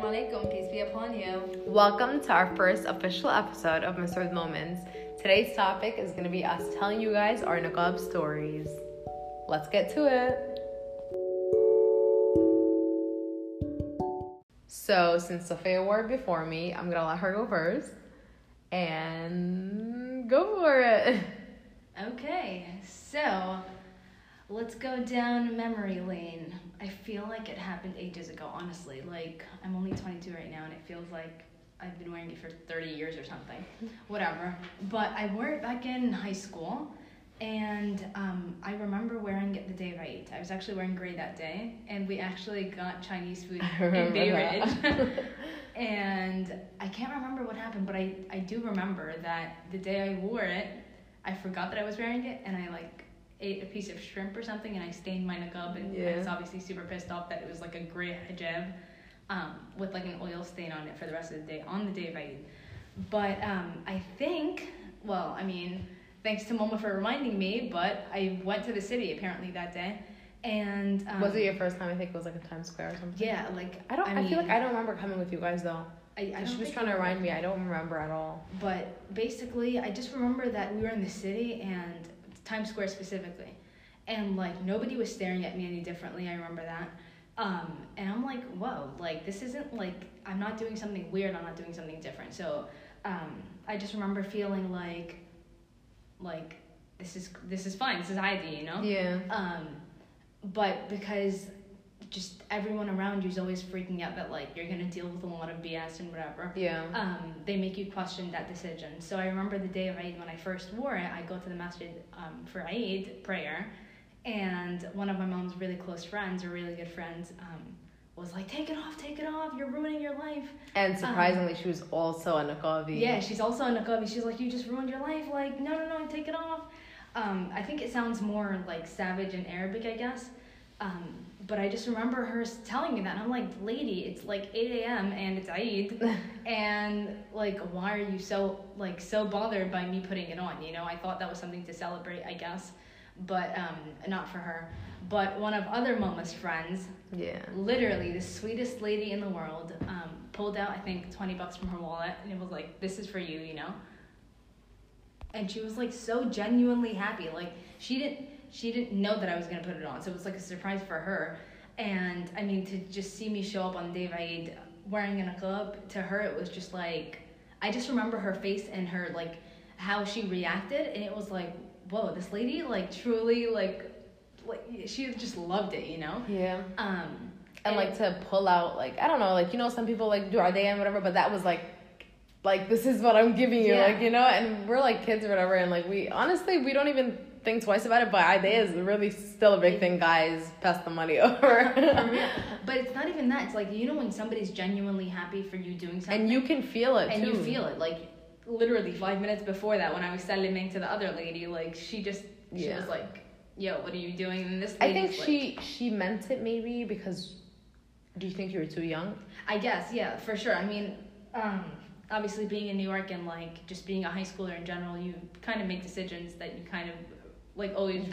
Assalamu alaikum, peace be upon you. Welcome to our first official episode of Misheard Moments. Today's topic is going to be us telling you guys our niqab stories. Let's get to it. So, since Sophia wore it before me, I'm going to let her go first. And go for it. Okay, so let's go down memory lane. I feel like it happened ages ago, honestly. Like, I'm only 22 right now, and it feels like I've been wearing it for 30 years or something. Whatever. But I wore it back in high school, and I remember wearing it the day of Eid. I was actually wearing gray that day, and we actually got Chinese food in Bay Ridge. And I can't remember what happened, but I do remember that the day I wore it, I forgot that I was wearing it, and I, like, ate a piece of shrimp or something, and I stained my niqab, and I was obviously super pissed off that it was like a gray hijab with like an oil stain on it for the rest of the day, on the day of Eid. But I think, well, I mean, thanks to MoMA for reminding me, but I went to the city apparently that day. And was it your first time? I think it was like in Times Square or something. Yeah, like I mean, feel like I don't remember coming with you guys though. She was trying to remind me. I don't remember at all. But basically, I just remember that we were in the city, and Times Square specifically, and like nobody was staring at me any differently. I remember that, and I'm like, whoa, like this isn't like I'm not doing something weird. I'm not doing something different. So I just remember feeling like this is fine. This is Ivy, you know. Yeah. But because just everyone around you is always freaking out that, like, you're going to deal with a lot of BS and whatever. Yeah. They make you question that decision. So I remember the day of Eid when I first wore it, I go to the masjid for Eid prayer, and one of my mom's really close friends, or really good friends, was like, take it off, you're ruining your life. And surprisingly, she was also a niqabi. Yeah, she's also a niqabi. She's like, you just ruined your life. Like, no, take it off. I think it sounds more like savage in Arabic, I guess. But I just remember her telling me that, and I'm like, lady, it's like 8 a.m. and it's Eid, and like, why are you so bothered by me putting it on? You know, I thought that was something to celebrate, I guess, but not for her. But one of other Mama's friends, literally the sweetest lady in the world, pulled out I think $20 from her wallet, and it was like, this is for you, you know. And she was like so genuinely happy, like she didn't know that I was going to put it on, so it was like a surprise for her. And I mean, to just see me show up on the day of Eid wearing a niqab, to her it was just like, I just remember her face and her, like, how she reacted, and it was like, whoa, this lady, like, truly, like she just loved it, you know. Yeah. And like, to pull out, like, I don't know, like, you know, some people like do our day and whatever, but that was like this is what I'm giving you. Like, you know, and we're like kids or whatever, and like, we honestly, we don't even think twice about it, but Idea is really still a big thing, guys. Pass the money over. But it's not even that. It's like, you know, when somebody's genuinely happy for you doing something, and you can feel it, and too. You feel it, like, literally 5 minutes before that, when I was salaming to the other lady, like, she was like, yo, what are you doing? And this lady, I think, like, she meant it, maybe, because, do you think you were too young? I guess, yeah, for sure. I mean, obviously being in New York, and like just being a high schooler in general, you kind of make decisions that you kind of, like, always you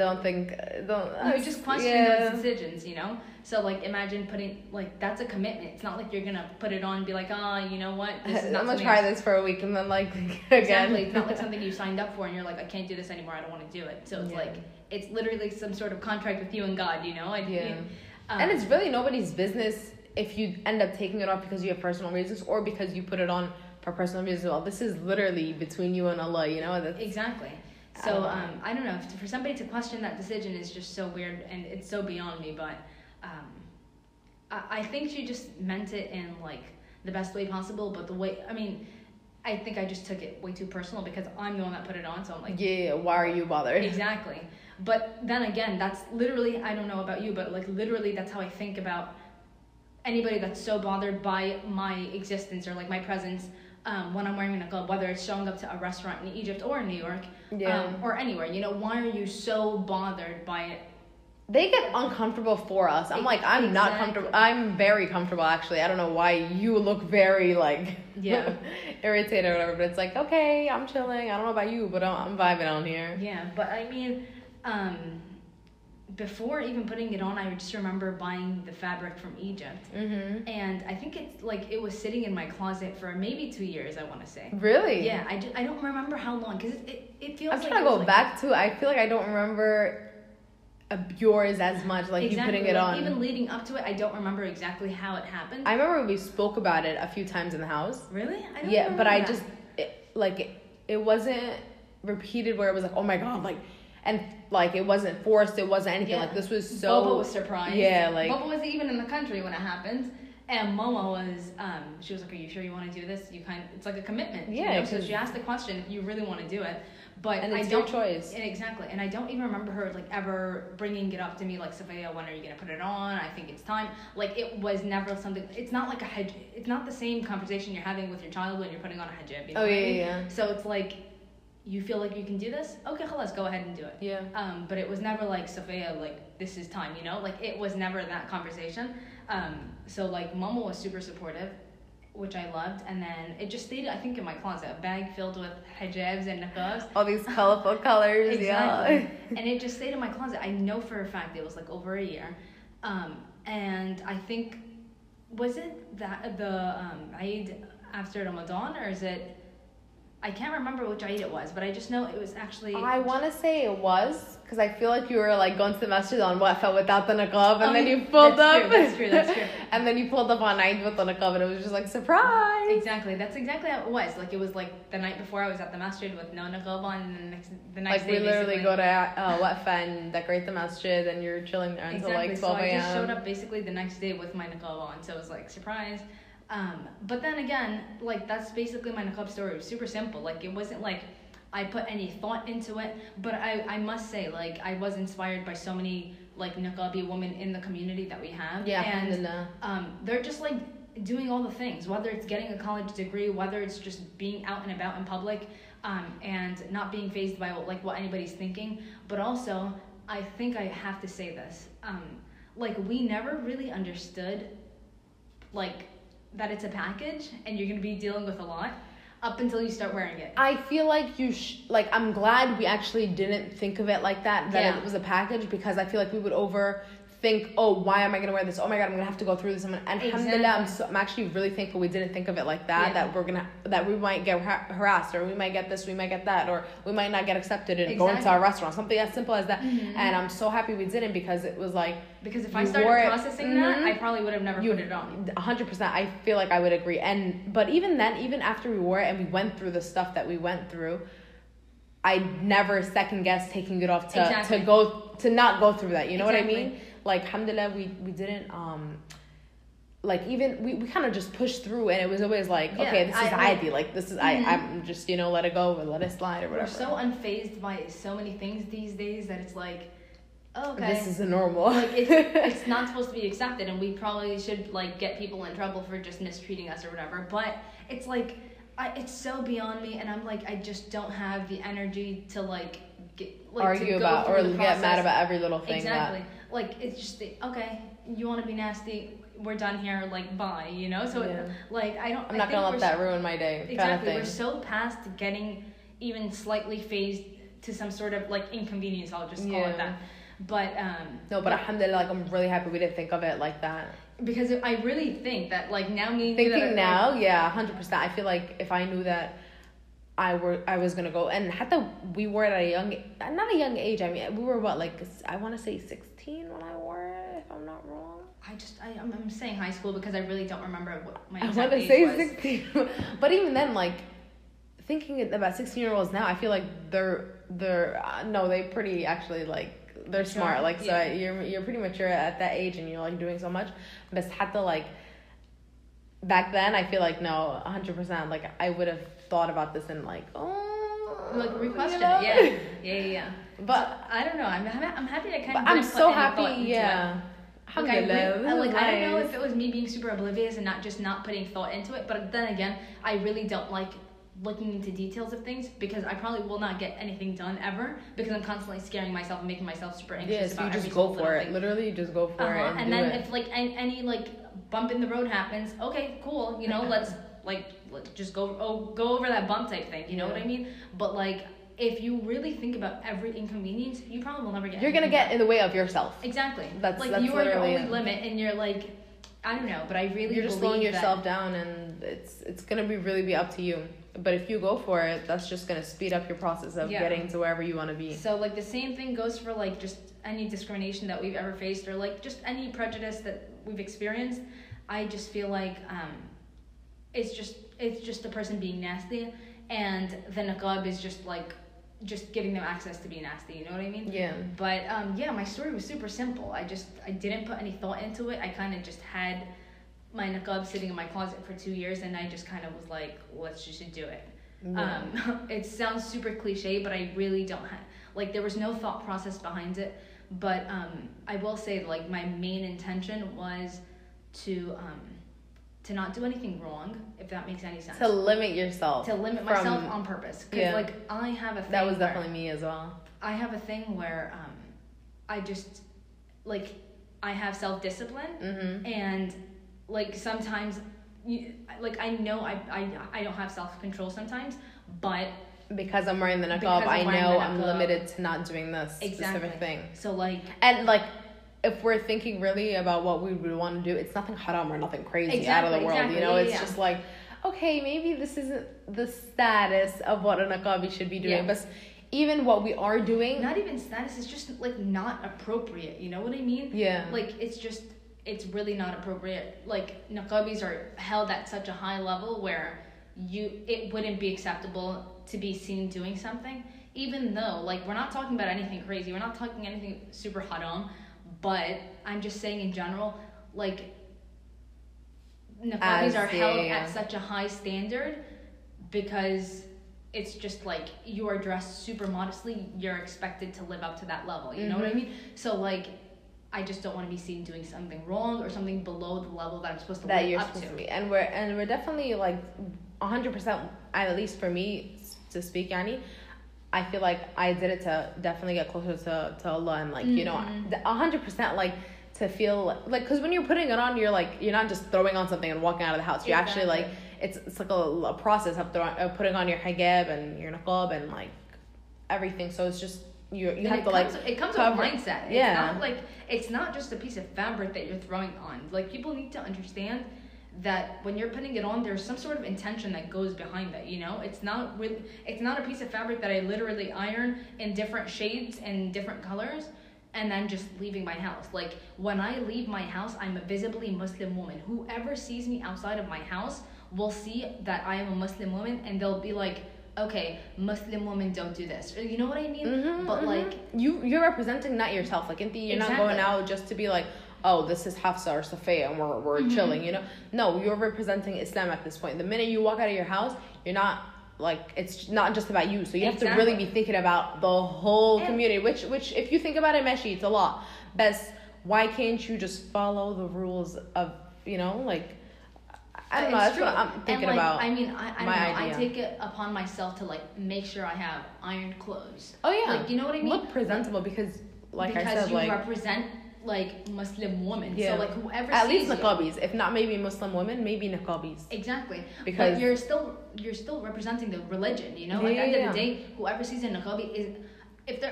just question those decisions, you know. So like, imagine putting, like, that's a commitment. It's not like you're gonna put it on and be like, you know what, this is not, I'm gonna try this for a week and then, like, again. Exactly. It's not like something you signed up for and you're like, I can't do this anymore, I don't want to do it. So it's like, it's literally some sort of contract with you and God, you know. And it's really nobody's business if you end up taking it off because you have personal reasons, or because you put it on for personal reasons as well. This is literally between you and Allah, you know. Exactly. So, I don't know, for somebody to question that decision is just so weird, and it's so beyond me, but I think she just meant it in, like, the best way possible, but the way, I mean, I think I just took it way too personal, because I'm the one that put it on, so I'm like, yeah, why are you bothered? Exactly. But then again, that's literally, I don't know about you, but, like, literally that's how I think about anybody that's so bothered by my existence, or, like, my presence. When I'm wearing a niqab, whether it's showing up to a restaurant in Egypt or in New York, or anywhere, you know, why are you so bothered by it? They get uncomfortable for us. I'm not comfortable. I'm very comfortable, actually. I don't know why you look very, like, irritated or whatever, but it's like, okay, I'm chilling. I don't know about you, but I'm vibing on here. Yeah, but I mean, before even putting it on, I just remember buying the fabric from Egypt. Mm-hmm. And I think it's like it was sitting in my closet for maybe 2 years, I want to say. Really? Yeah, I don't remember how long, because it feels like... I'm trying to go back to... I feel like I don't remember yours as much, like exactly, you putting it on. Even leading up to it, I don't remember exactly how it happened. I remember we spoke about it a few times in the house. Really? I don't remember but that. I just... It wasn't repeated where it was like, oh my God, like... And, like, it wasn't forced. It wasn't anything. Yeah. Like, this was so... Boba was surprised. Yeah, like... Boba wasn't even in the country when it happened. And MoMA was... she was like, are you sure you want to do this? You kind of... It's like a commitment. Yeah. You know? So she asked the question if you really want to do it. But and it's your choice. And exactly. And I don't even remember her, like, ever bringing it up to me, like, Sophia, when are you going to put it on? I think it's time. Like, it was never something... It's not like a hijab. It's not the same conversation you're having with your child when you're putting on a hijab. You know? Oh, yeah, yeah. So it's like... You feel like you can do this? Okay, let's go ahead and do it. Yeah. But it was never like, Sophia, like, this is time, you know? Like, it was never that conversation. So, like, Mama was super supportive, which I loved. And then it just stayed, I think, in my closet, a bag filled with hijabs and niqabs. All these colorful colors. Exactly. Yeah. And it just stayed in my closet. I know for a fact it was, like, over a year. And I think, was it that the Eid after Ramadan, or is it... I can't remember which Eid it was, but I just know it was actually... I want to say it was, because I feel like you were, like, going to the masjid on Wefa without the niqab, and then you pulled up. That's true. And then you pulled up on Eid with the niqab, and it was just like, surprise! Exactly. That's exactly how it was. Like, it was, like, the night before I was at the masjid with no niqab on, and the next day... Like, we literally go to Wefa and decorate the masjid, and you're chilling there until, like, 12 a.m. Exactly, so I just showed up basically the next day with my niqab on, so it was, like, surprise... But then again, like, that's basically my niqab story. It was super simple. Like, it wasn't like I put any thought into it, but I must say, like, I was inspired by so many, like, niqabi women in the community that we have. Yeah, alhamdulillah. They're just, like, doing all the things, whether it's getting a college degree, whether it's just being out and about in public, and not being fazed by, like, what anybody's thinking. But also, I think I have to say this. Like, we never really understood, like... that it's a package and you're going to be dealing with a lot up until you start wearing it. I feel like I'm glad we actually didn't think of it like that yeah. It was a package, because I feel like we would overthink, oh, why am I going to wear this? Oh my God, I'm going to have to go through this. Alhamdulillah, I'm actually really thankful we didn't think of it like that, yeah. that we might get harassed, or we might get this, we might get that, or we might not get accepted and go into our restaurant, something as simple as that. Mm-hmm. And I'm so happy we didn't, because it was like... Because if I started processing that, I probably would have never put it on. 100%. I feel like I would agree. But even then, even after we wore it and we went through the stuff that we went through, I never second-guessed taking it off to not go through that. You know what I mean? Like, alhamdulillah, we didn't... we kind of just pushed through, and it was always like, okay, this is Eid, like, this is Eid. I'm just, let it go or let it slide or whatever. We're so unfazed by so many things these days that it's like... Okay. This is a normal. Like, it's not supposed to be accepted, and we probably should, like, get people in trouble for just mistreating us or whatever. But it's like, it's so beyond me, and I'm like, I just don't have the energy to, like, get mad about every little thing. Exactly. It's just okay. You want to be nasty? We're done here. Like, bye. You know. So I'm not gonna let that ruin my day. Exactly. Kind of thing. We're so past getting even slightly phased to some sort of, like, inconvenience. I'll just call it that. But alhamdulillah, like, I'm really happy we didn't think of it like that, because I really think that, like, now me thinking now, 100%, I feel like if I knew that I was gonna go, and we wore it at not a young age. I mean, we were what, like, I want to say 16 when I wore it, if I'm not wrong. I'm saying high school because I really don't remember what my exact age was. I want to say 16, but even then, like, thinking about 16-year-olds now, I feel like they're smart, like, so you're pretty mature at that age, and you're, like, doing so much. But like, back then, I feel like, no, 100%, like, I would have thought about this and, like, re-question it. Yeah. But I don't know. I'm happy to kind of. I'm so happy. Yeah. I don't know if it was me being super oblivious and not putting thought into it, but then again, I really don't like looking into details of things, because I probably will not get anything done ever, because I'm constantly scaring myself and making myself super anxious about every single thing. Yeah, so you just go for it. Literally, you just go for it. And then if, like, any, like, bump in the road happens, okay, cool, let's just go over that bump type thing, you know what I mean? But, like, if you really think about every inconvenience, you probably will never get. You're gonna get in the way of yourself. Exactly. That's you are your only limit, and you're like, I don't know, but I really you're just slowing yourself down, and it's gonna be really be up to you. But if you go for it, that's just gonna speed up your process of getting to wherever you want to be. So like the same thing goes for like just any discrimination that we've ever faced, or like just any prejudice that we've experienced. I just feel like it's just the person being nasty, and the niqab is just like just giving them access to be nasty. You know what I mean? Yeah. But my story was super simple. I didn't put any thought into it. I kind of just had my niqab sitting in my closet for 2 years, and I just kind of was like, let's just do it. Yeah. It sounds super cliche, but I really don't have, like, there was no thought process behind it. But I will say, like, my main intention was to not do anything wrong, if that makes any sense. To limit yourself. To limit myself on purpose. Because, I have a thing that was definitely me as well. I have a thing where I just, like, I have self-discipline. Mm-hmm. And, like, sometimes, I know I don't have self-control sometimes, but... Because I'm wearing the niqab, I know I'm limited to not doing this specific thing. So, like... And, like... If we're thinking really about what we would want to do, it's nothing haram or nothing crazy out of the world. You know, it's just like, okay, maybe this isn't the status of what a Nakabi should be doing. Yeah. But even what we are doing... Not even status, it's just, like, not appropriate. You know what I mean? Yeah. Like, it's just, it's really not appropriate. Like, Nakabis are held at such a high level where it wouldn't be acceptable to be seen doing something. Even though, like, we're not talking about anything crazy. We're not talking anything super haram. But I'm just saying in general, like, Nakabi are held at such a high standard because it's just like you are dressed super modestly. You're expected to live up to that level. You know what I mean? So, like, I just don't want to be seen doing something wrong or something below the level that I'm supposed to live up to. And we're definitely, like, 100%, at least for me to speak, Yani, I feel like I did it to definitely get closer to Allah and, like, you know, 100%, like, to feel, like, because when you're putting it on, you're, like, you're not just throwing on something and walking out of the house. You're actually, like, it's like a process of putting on your hijab and your niqab and, like, everything. So it's just, you have to, like, it comes with a mindset. Yeah. It's not, like, it's not just a piece of fabric that you're throwing on. Like, people need to understand that when you're putting it on, there's some sort of intention that goes behind that, you know? It's not a piece of fabric that I literally iron in different shades and different colors and then just leaving my house. Like, when I leave my house, I'm a visibly Muslim woman. Whoever sees me outside of my house will see that I am a Muslim woman, and they'll be like, okay, Muslim women don't do this. You know what I mean? Mm-hmm, but, like... You're representing not yourself. Like, you're not going out just to be like, oh, this is Hafsa or Safiya, and we're chilling, you know? No, you're representing Islam at this point. The minute you walk out of your house, you're not, like, it's not just about you. So you have to really be thinking about the whole community, which if you think about it, Meshi, it's a lot. Best, why can't you just follow the rules of, you know, like, I don't know. That's what I'm thinking about. I mean, I don't know. Idea. I take it upon myself to, like, make sure I have ironed clothes. Oh, yeah. Like, you know what I mean? Look presentable because I said, like... Because you represent... like, Muslim women. Yeah. So, like, whoever at sees least niqabis. You, if not maybe Muslim women, maybe niqabis. Exactly. Because... But you're still representing the religion, you know? Yeah, like, at the end of the day, whoever sees a niqabi is...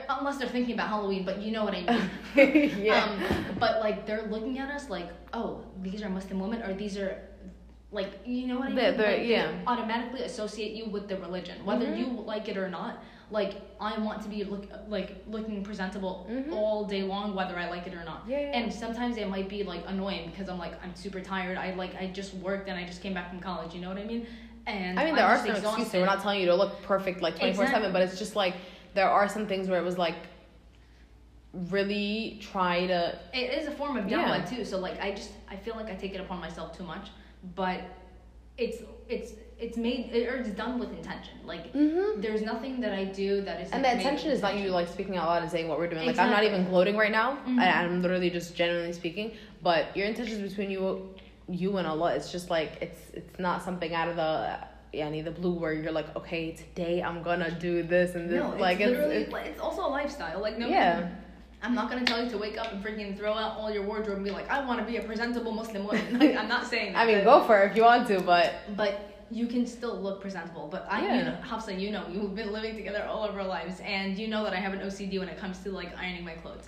Unless they're thinking about Halloween, but you know what I mean. But, like, they're looking at us like, oh, these are Muslim women, or these are... Like, you know what I mean? They automatically associate you with the religion. Whether you like it or not, like, I want to be, looking presentable all day long, whether I like it or not. Yeah, yeah. And sometimes it might be, like, annoying because I'm, like, I'm super tired. I just worked and I just came back from college. You know what I mean? And I mean, there are some excuses. We're not telling you to look perfect, like, 24/7. Exactly. But it's just, like, there are some things where it was, like, really try to... It is a form of dhamma, too. So, like, I feel like I take it upon myself too much. But it's done with intention. Like, there's nothing that I do that is... And the intention is not you, like, speaking out loud and saying what we're doing. Exactly. Like, I'm not even gloating right now. I'm literally just genuinely speaking. But your intention is between you and Allah. It's just, like, it's not something out of the blue where you're like, okay, today I'm going to do this and this. No, it's also a lifestyle. Like, no... Yeah. I'm not going to tell you to wake up and freaking throw out all your wardrobe and be like, I want to be a presentable Muslim woman. Like, I'm not saying that. I mean, go for it if you want to, but... But you can still look presentable. But I, Hafsa, we've been living together all of our lives, and you know that I have an OCD when it comes to like ironing my clothes.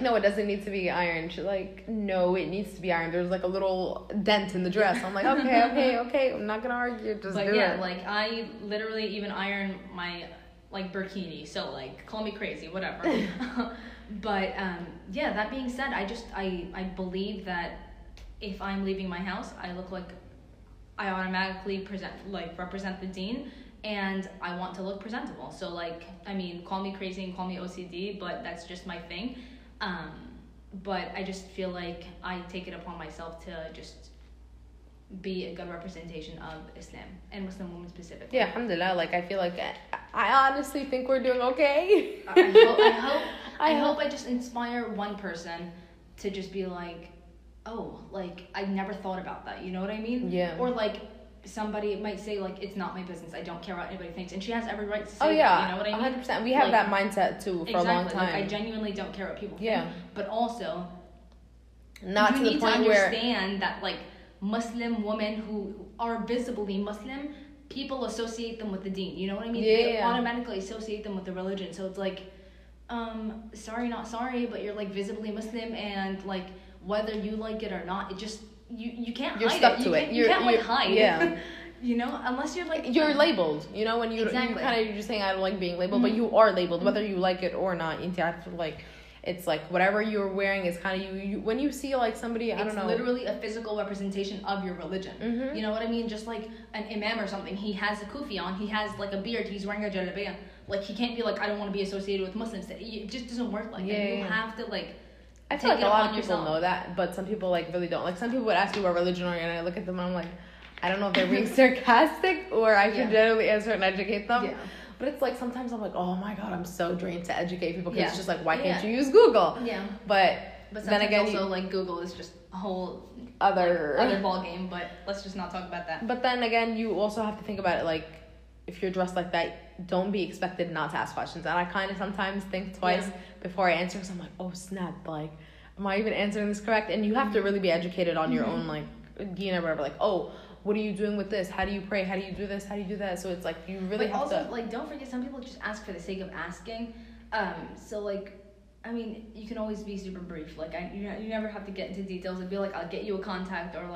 No, it doesn't need to be ironed. She's like, no, it needs to be ironed. There's like a little dent in the dress. I'm like, okay. I'm not gonna argue. Just do it. Like I literally even iron my like burkini. So like, call me crazy, whatever. But that being said, I believe that if I'm leaving my house, I look like I automatically represent the deen, and I want to look presentable. So call me crazy and call me OCD, but that's just my thing. But I just feel like I take it upon myself to just be a good representation of Islam and Muslim women specifically. Yeah, alhamdulillah. I feel like I honestly think we're doing okay. I hope I just inspire one person to just be like, oh, I never thought about that, you know what I mean? Yeah. Or, somebody might say, it's not my business, I don't care what anybody thinks, and she has every right to say that, you know what I mean? 100%. We have that mindset, too, for a long time. I genuinely don't care what people think, but also, not to the point where... You need to understand that, Muslim women who are visibly Muslim, people associate them with the deen, you know what I mean? Yeah. They automatically associate them with the religion, so it's sorry, not sorry, but you're, visibly Muslim, and, whether you like it or not, it just you can't hide it. You can't hide. Yeah. You know, unless you're you're labeled. You know, when you kind of you're just saying I don't like being labeled, mm-hmm. but you are labeled whether you like it or not. You have to it's whatever you're wearing is kind of you. When you see somebody, I don't know. It's literally a physical representation of your religion. Mm-hmm. You know what I mean? Just an imam or something. He has a kufi on. He has a beard. He's wearing a jalabiya. He can't be I don't want to be associated with Muslims. It just doesn't work that. You have to I feel a lot of people know that, but some people really don't. Some people would ask me what religion are you, and I look at them and I'm I don't know if they're being sarcastic or I should generally answer and educate them. Yeah. But it's sometimes I'm oh my God, I'm so drained to educate people because it's just why can't you use Google? Yeah. But then again, also Google is just a whole other ball game. But let's just not talk about that. But then again, you also have to think about it if you're dressed like that, don't be expected not to ask questions. And I kind of sometimes think twice before I answer because I'm oh snap, am I even answering this correct? And you have to really be educated on your own, deen or whatever. Oh, what are you doing with this? How do you pray? How do you do this? How do you do that? So it's you really have also, to... also, don't forget, some people just ask for the sake of asking. I mean, you can always be super brief. You never have to get into details. It'd be I'll get you a contact or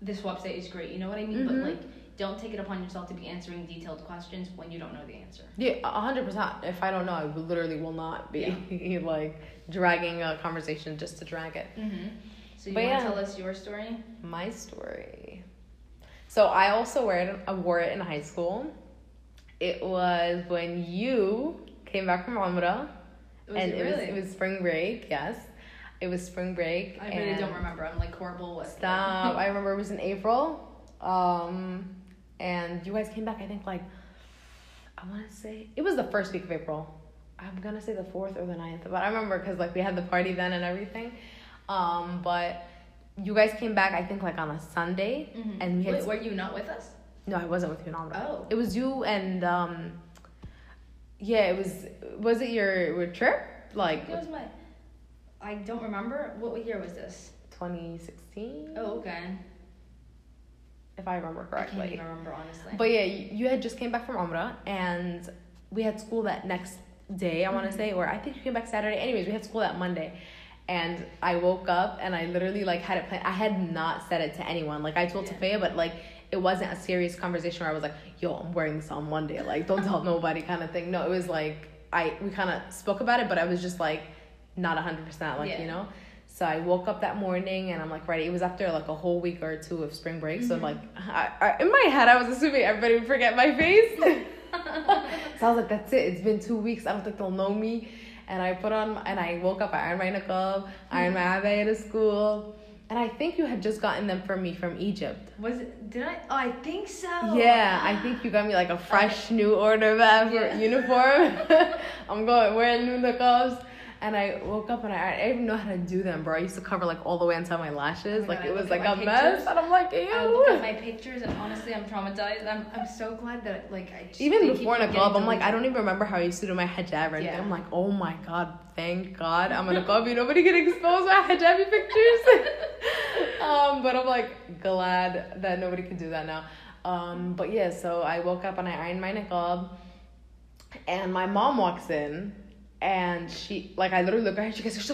this website is great. You know what I mean? Mm-hmm. But don't take it upon yourself to be answering detailed questions when you don't know the answer. Yeah, 100%. If I don't know, I literally will not be, dragging a conversation just to drag it. Mm-hmm. So you want to tell us your story? My story. So I also wore it in high school. It was when you came back from Umrah. It was spring break, yes. It was spring break. I really don't remember. I'm horrible with Stop. I remember it was in April. And you guys came back, I think, I want to say... It was the first week of April. I'm going to say the 4th or the 9th. But I remember because, we had the party then and everything. But you guys came back, I think, on a Sunday. Mm-hmm. And we had... Wait, were you not with us? No, I wasn't with you. Oh. It was you and... yeah, it was... Was it your trip? It was my... I don't remember. What year was this? 2016. Oh, okay. If I remember correctly. I can't even remember, honestly. But yeah, you had just came back from Umrah, and we had school that next day, I want to say, or I think you came back Saturday. Anyways, we had school that Monday, and I woke up, and I literally, had it planned. I had not said it to anyone. I told Tafaya, but, it wasn't a serious conversation where I was like, yo, I'm wearing this on Monday. Don't tell nobody kind of thing. No, it was, we kind of spoke about it, but I was just, not 100%, you know? So I woke up that morning and I'm ready. It was after a whole week or two of spring break. Mm-hmm. So I in my head I was assuming everybody would forget my face. So I was that's it. It's been 2 weeks. I don't think they'll know me. And I put on and I woke up. I ironed my niqab. Mm-hmm. Ironed my abaya to school. And I think you had just gotten them from me from Egypt. Was it? Did I? Oh, I think so. Yeah, I think you got me a fresh new order of uniform. I'm going wearing new niqabs. And I woke up and I didn't even know how to do them, bro. I used to cover all the way inside my lashes. Oh my God, it was a mess. And I'm ew. I look at my pictures and honestly, I'm traumatized. I'm so glad that I just... Even before niqab, I'm I don't even remember how I used to do my hijab or anything. Yeah. I'm oh my God, thank God. I'm a niqabi. Nobody can expose my hijabi pictures. But I'm like glad that nobody can do that now. But yeah, so I woke up and I ironed my niqab, and my mom walks in, and she, like, I literally look at her and she goes,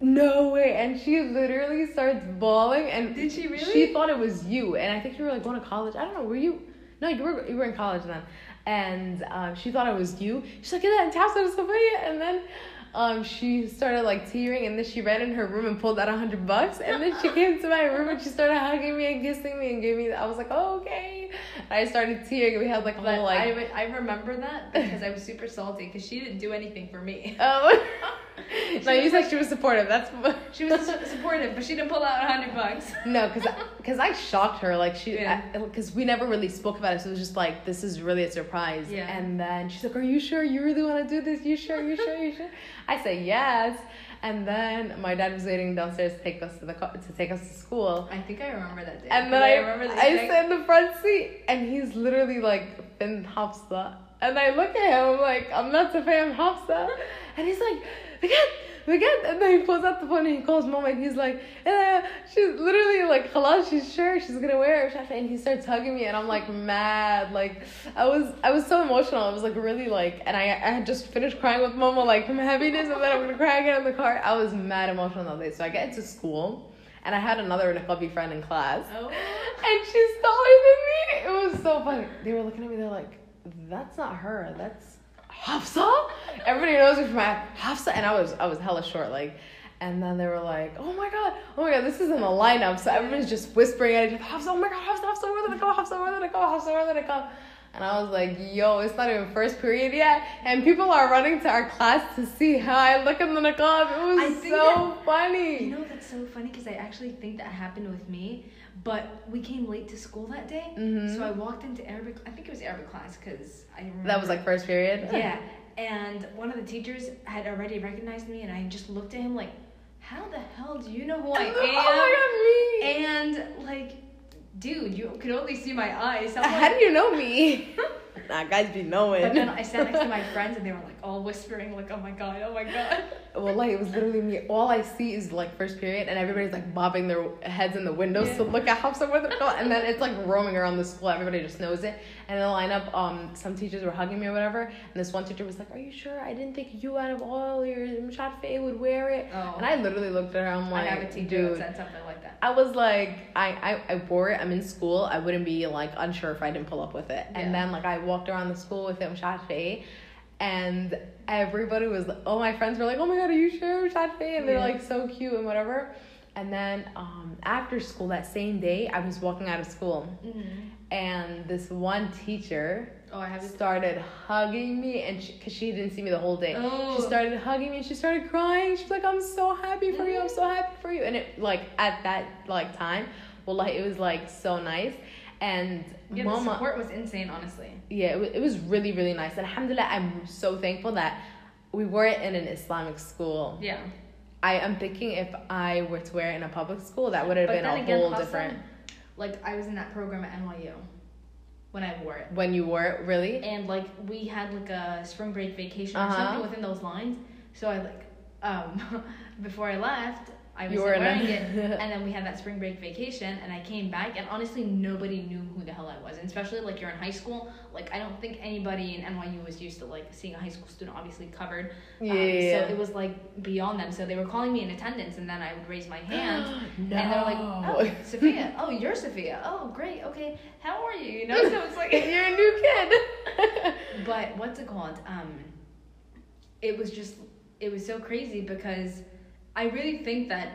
no way, and she literally starts bawling. And did she really? She thought it was you, and I think you were like going to college. I don't know, were you? No, you were in college then, and she thought it was you. She's like, yeah, and taps on the sofa, and then. She started like tearing, and then she ran in her room and pulled out $100, and then she came to my room and she started hugging me and kissing me and gave me. I was like, oh, okay. And I started tearing. We had like a whole like. I remember that because I was super salty because she didn't do anything for me. Oh, no, you said she was supportive. That's she was supportive, but she didn't pull out $100. No, because I shocked her like she because we never really spoke about it, so it was just like this is really a surprise. Yeah. And then she's like, are you sure you really want to do this? You sure? I said yes, and then my dad was waiting downstairs to take us to school. I think I remember that day. And then I sat in the front seat, and he's literally like, "Finn Hafsa," and I look at him, I'm like, "I'm not Finn Hafsa," and he's like, "We get," and then he pulls out the phone and he calls mom, and he's like, "She's literally like, khalas, she's sure she's gonna wear it," and he starts hugging me, and I'm like mad, like I was so emotional. I was like really like, and I had just finished crying with mama like from heaviness, and then I'm gonna cry again in the car. I was mad emotional that day. So I get into school, and I had another niqabi friend in class, and she's taller than me. It was so funny. They were looking at me. They're like, "That's not her. That's." Hafsa? Everybody knows me from my Hafsa, and I was hella short, like, and then they were like, oh my god, this is in the lineup, so everyone's just whispering at each other, Hafsa, oh my god, Hafsa, where did it go, and I was like, yo, it's not even first period yet, and people are running to our class to see how I look in the niqab. It was so funny. You know, that's so funny, because I actually think that happened with me, but we came late to school that day, so I walked into Arabic, I think it was Arabic class, because I remember. That was like first period? Yeah, and one of the teachers had already recognized me, and I just looked at him like, how the hell do you know who I am? Oh my god, me! And like, dude, you could only see my eyes. Like, how do you know me? Nah, guys be knowing. But then I sat next to my friends, and they were like all whispering, like, oh my god. Well, like, it was literally me. All I see is like first period, and everybody's like bobbing their heads in the windows to look at Hafsa where they're going. And then it's like roaming around the school. Everybody just knows it. And in the lineup, some teachers were hugging me or whatever. And this one teacher was like, "Are you sure? I didn't think you out of all your mshatfei would wear it." Oh. And I literally looked at her. I'm like, I have a teacher that said something like that. I was like, I wore it. I'm in school. I wouldn't be like unsure if I didn't pull up with it. Yeah. And then like I walked around the school with it mshatfei. And everybody was, all my friends were like, "Oh my god, are you sure, Shadfei?" And they're like so cute and whatever. And then after school that same day, I was walking out of school, and this one teacher started hugging me, and because she didn't see me the whole day, she started hugging me and she started crying. She's like, "I'm so happy for you. I'm so happy for you." And it like at that like time, wallahi, it was like so nice. And yeah, MoMA, the support was insane, honestly. Yeah, it was really, really nice. And alhamdulillah, I'm so thankful that we wore it in an Islamic school. Yeah. I am thinking if I were to wear it in a public school, that would have been a whole different... Like, I was in that program at NYU when I wore it. When you wore it, really? And, like, we had, like, a spring break vacation or something within those lines. So I, like, before I left... I was wearing it, and then we had that spring break vacation, and I came back, and honestly, nobody knew who the hell I was, and especially, like, you're in high school, like, I don't think anybody in NYU was used to, like, seeing a high school student obviously covered, so it was, like, beyond them, so they were calling me in attendance, and then I would raise my hand, and they're like, "Oh, Sophia, oh, you're Sophia, oh, great, okay, how are you?" You know, so it's like, you're a new kid. But, what's it called, it was so crazy, because... I really think that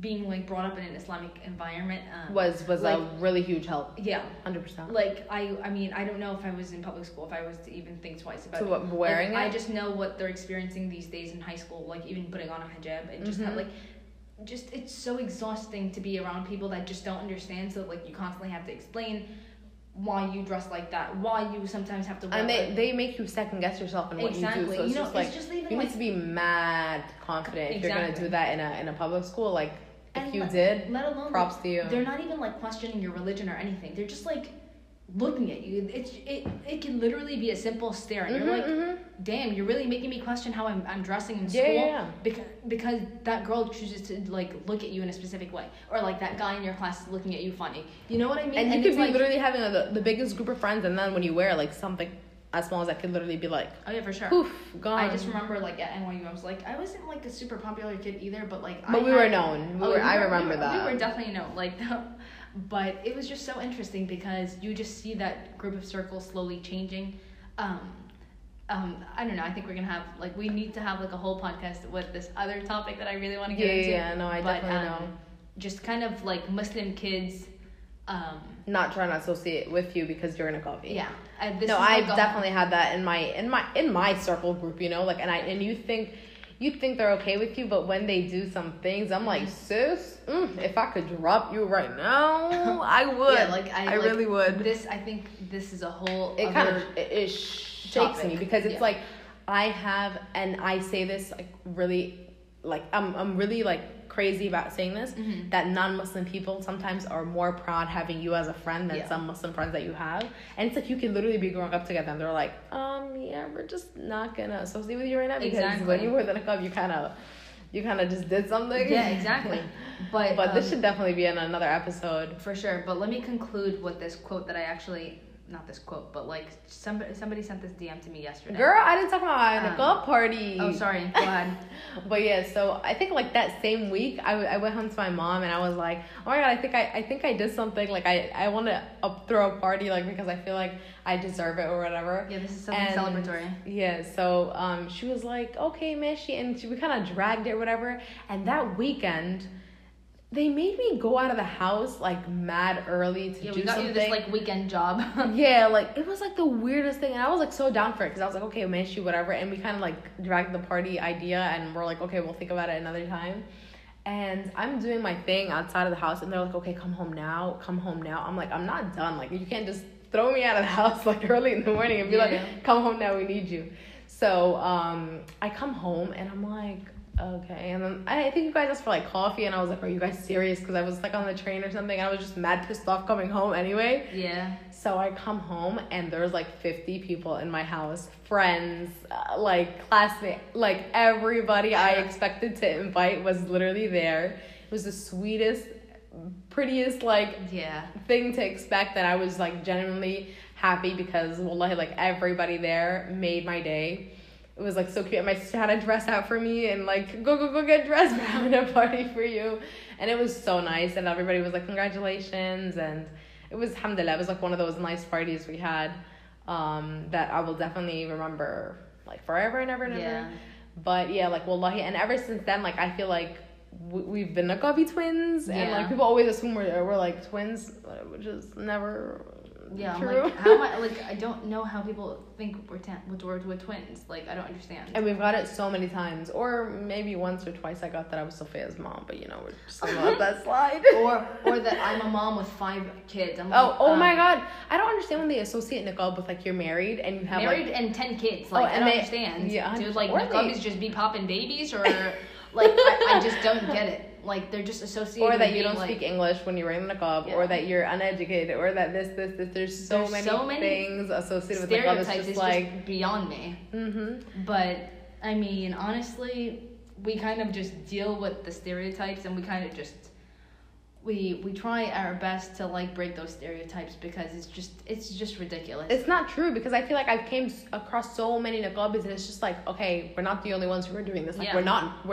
being, like, brought up in an Islamic environment... was like, a really huge help. Yeah. 100%. Like, I mean, I don't know if I was in public school, if I was to even think twice about wearing it. I just know what they're experiencing these days in high school, like, even putting on a hijab and just have, like... Just, it's so exhausting to be around people that just don't understand, so, like, you constantly have to explain... why you dress like that, why you sometimes have to wear, and they make you second guess yourself and what you do, so it's just like you need to be mad confident if you're gonna do that in a public school, like if you did, let alone props to you. They're not even like questioning your religion or anything, they're just like, looking at you. It can literally be a simple stare. And you're like, damn, you're really making me question how I'm dressing in school. Yeah. Because that girl chooses to like look at you in a specific way, or like that guy in your class is looking at you funny. You know what I mean? And you could be like, literally having the biggest group of friends, and then when you wear like something as small as that, could literally be like, oh yeah, for sure, poof, gone. I just remember like at NYU, I was like, I wasn't like a super popular kid either, but like, but we were known. I remember that. We were definitely known. Like. But it was just so interesting because you just see that group of circles slowly changing. I don't know. I think we're going to have, like, we need to have, like, a whole podcast with this other topic that I really want to get into. Yeah, no, I definitely know. Just kind of, like, Muslim kids. Not trying to associate with you because you're in a niqabi. Yeah. I've definitely had that in my circle group, you know? Like, and you think they're okay with you, but when they do some things, I'm like, sis, if I could drop you right now, I would. Yeah, like, I really would. I think this is a whole other kind of it shakes me because it's like I have, and I say this like really, like I'm really like crazy about saying this, that non-Muslim people sometimes are more proud having you as a friend than some Muslim friends that you have. And it's like you can literally be growing up together and they're like, yeah, we're just not gonna associate with you right now because when you were in the niqab, you kind of just did something. Yeah, exactly. But this should definitely be in another episode for sure. But let me conclude with this quote that I actually, not this quote, but like somebody sent this DM to me yesterday. Girl, I didn't talk about my niqab party. Oh, sorry. Go ahead. But yeah, so I think like that same week, I went home to my mom and I was like, oh my god, I think I did something. Like I want to throw a party, like because I feel like I deserve it or whatever. Yeah, this is something celebratory. Yeah, so she was like, okay, Mishi, and we kind of dragged it or whatever. And that weekend, they made me go out of the house like mad early to do something. Yeah, we got you this like weekend job. Yeah, like it was like the weirdest thing, and I was like so down for it because I was like, okay, man, shoot, whatever. And we kind of like dragged the party idea, and we're like, okay, we'll think about it another time. And I'm doing my thing outside of the house, and they're like, okay, come home now. I'm like, I'm not done. Like you can't just throw me out of the house like early in the morning and be come home now, we need you. So I come home and I'm like, okay, and then I think you guys asked for like coffee, and I was like, are you guys serious? Because I was like on the train or something, and I was just mad pissed off coming home anyway. Yeah. So I come home, and there's like 50 people in my house, friends, like classmates, like everybody I expected to invite was literally there. It was the sweetest, prettiest like thing to expect, that I was like genuinely happy because wallahi, like everybody there made my day. It was like so cute, and my sister had a dress out for me and like go get dressed, we're having a party for you. And it was so nice, and everybody was like congratulations, and it was alhamdulillah, it was like one of those nice parties we had that I will definitely remember like forever and ever and ever. But yeah, like wallahi, and ever since then, like I feel like we've been Nakabi twins, and like people always assume we're like twins, which is never true. Like, how I, like I don't know how people think we're twins. Like I don't understand. And we've got it so many times, or maybe once or twice I got that I was Sophia's mom, but you know, we're just gonna let that slide. Or that I'm a mom with 5 kids. I'm like, oh my god, I don't understand when they associate niqab with like you're married and you have married like, and 10 kids. Like I don't understand. Yeah, dude, like niqab is just be popping babies, or like I just don't get it. Like they're just associated, or that you don't like, speak English when you're wearing the niqab, or that you're uneducated, or that this. There's so many things associated with the niqab. It's just like just beyond me. But I mean, honestly, we kind of just deal with the stereotypes, and we kind of just we try our best to like break those stereotypes because it's just ridiculous. It's not true, because I feel like I've came across so many niqabis, and it's just like, okay, we're not the only ones who are doing this. Like we're not.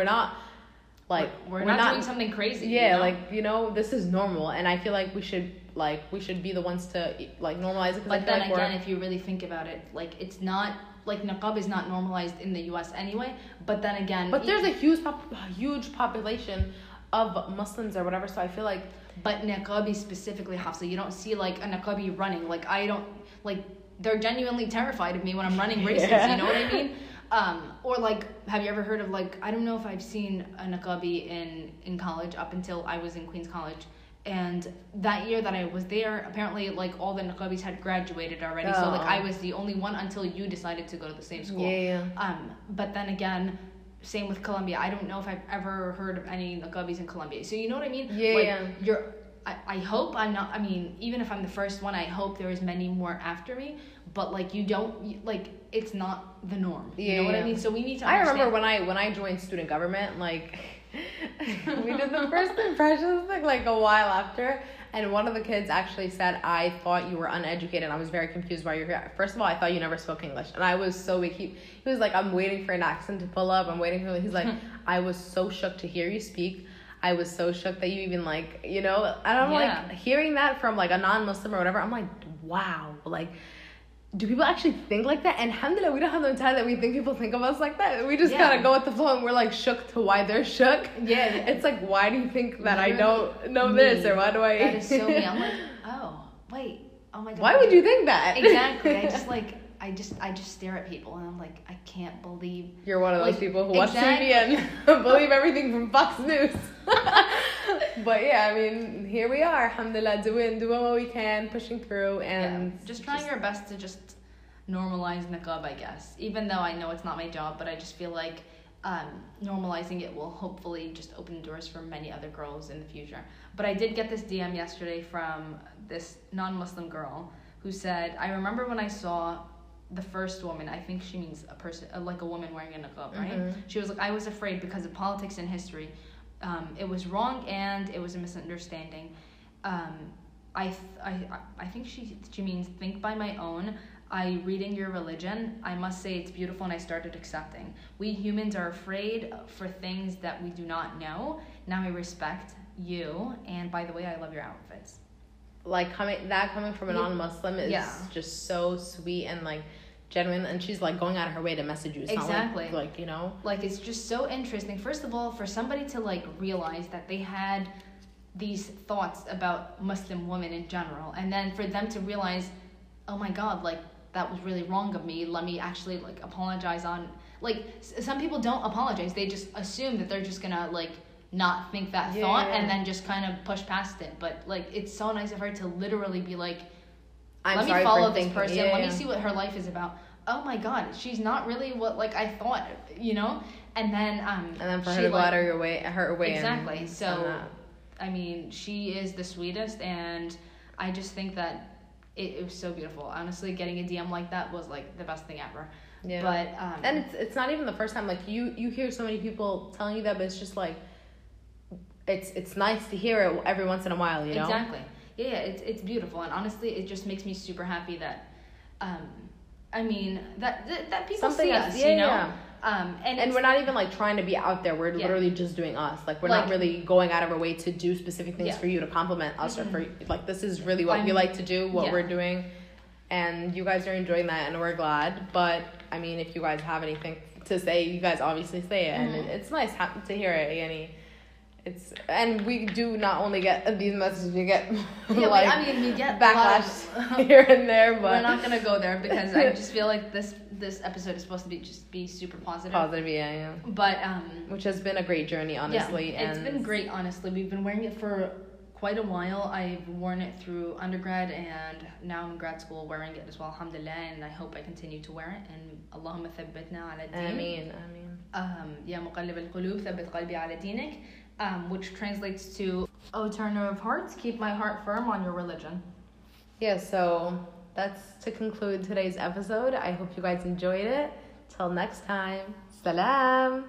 Like we're not doing something crazy. Yeah, you know? Like you know, this is normal, and I feel like we should be the ones to like normalize it. But then again, if you really think about it, like it's not like niqab is not normalized in the U.S. anyway. But then again, but there's a huge population of Muslims or whatever. So I feel like, but niqabi specifically, Hafsa, you don't see like a niqabi running. Like I don't like they're genuinely terrified of me when I'm running races. You know what I mean? Or like, have you ever heard of like, I don't know if I've seen a niqabi in college up until I was in Queen's College, and that year that I was there, apparently like all the niqabis had graduated already, so like I was the only one until you decided to go to the same school. But then again, same with Columbia. I don't know if I've ever heard of any niqabis in Columbia. So you know what I mean? You're I hope I'm not, I mean, even if I'm the first one, I hope there is many more after me, but, like, you don't, like, it's not the norm. You know what I mean? So we need to understand. I remember when I joined student government, like, we did the first impressions, like, a while after, and one of the kids actually said, I thought you were uneducated. I was very confused why you're here. First of all, I thought you never spoke English. And I was so weak. He was like, I'm waiting for an accent to pull up. He's like, I was so shook to hear you speak. I was so shook that you even, like, you know, I don't like hearing that from, like, a non-Muslim or whatever. I'm like, wow, like, do people actually think like that? And alhamdulillah, we don't have the mentality that we think people think of us like that. We just kind of go with the flow, and we're, like, shook to why they're shook. Yeah. It's like, why do you think that I don't know this, or why do I... That is so me. I'm like, oh, wait, oh my God. Why would you think that? Exactly. I just stare at people, and I'm like, I can't believe... You're one of those people who watch TV and believe everything from Fox News. But yeah, I mean, here we are, alhamdulillah, doing what we can, pushing through, and... Yeah. Just trying your best to just normalize niqab, I guess. Even though I know it's not my job, but I just feel like normalizing it will hopefully just open doors for many other girls in the future. But I did get this DM yesterday from this non-Muslim girl who said, I remember when I saw... the first woman, I think she means a person, like a woman wearing a niqab, right? Mm-hmm. She was like, I was afraid because of politics and history. It was wrong and it was a misunderstanding. I think she means think by my own. I reading your religion. I must say it's beautiful, and I started accepting. We humans are afraid for things that we do not know. Now I respect you, and by the way, I love your outfits. Like, coming from a non-Muslim is just so sweet and, like, genuine. And she's, like, going out of her way to message you. It's exactly. Not like, you know? Like, it's just so interesting. First of all, for somebody to, like, realize that they had these thoughts about Muslim women in general. And then for them to realize, oh, my God, like, that was really wrong of me. Let me actually, like, apologize on... Like, some people don't apologize. They just assume that they're just going to, like... not think that thought and then just kind of push past it. But, like, it's so nice of her to literally be like, let me follow this person. Let me see what her life is about. Oh, my God. She's not really what, like, I thought, you know? And then... and then for her to go out of her way. Exactly. So, I mean, she is the sweetest. And I just think that it was so beautiful. Honestly, getting a DM like that was, like, the best thing ever. Yeah. But... and it's not even the first time. Like, you hear so many people telling you that, but it's just, like... It's nice to hear it every once in a while, you know? Exactly. Yeah, it's beautiful. And honestly, it just makes me super happy that, that people see us, you know? Yeah. And we're not even, like, trying to be out there. We're literally just doing us. Like, we're not really going out of our way to do specific things for you to compliment us or for, like, this is really what we like to do, what we're doing. And you guys are enjoying that, and we're glad. But, I mean, if you guys have anything to say, you guys obviously say it. Mm-hmm. And it's nice to hear it, Annie. And we do not only get these messages, we get we get backlash here and there, but we're not gonna go there because I just feel like this episode is supposed to be super positive. Positive, yeah. But which has been a great journey, honestly. Yeah, it's been great, honestly. We've been wearing it for quite a while. I've worn it through undergrad, and now I'm in grad school wearing it as well, alhamdulillah, and I hope I continue to wear it. And Allahumma thabbitna ala deen. Ameen. Ya muqallib alquloob, thabbit qalbi ala deenik. Which translates to, O Turner of Hearts, keep my heart firm on your religion. Yeah, so that's to conclude today's episode. I hope you guys enjoyed it. Till next time. Salam.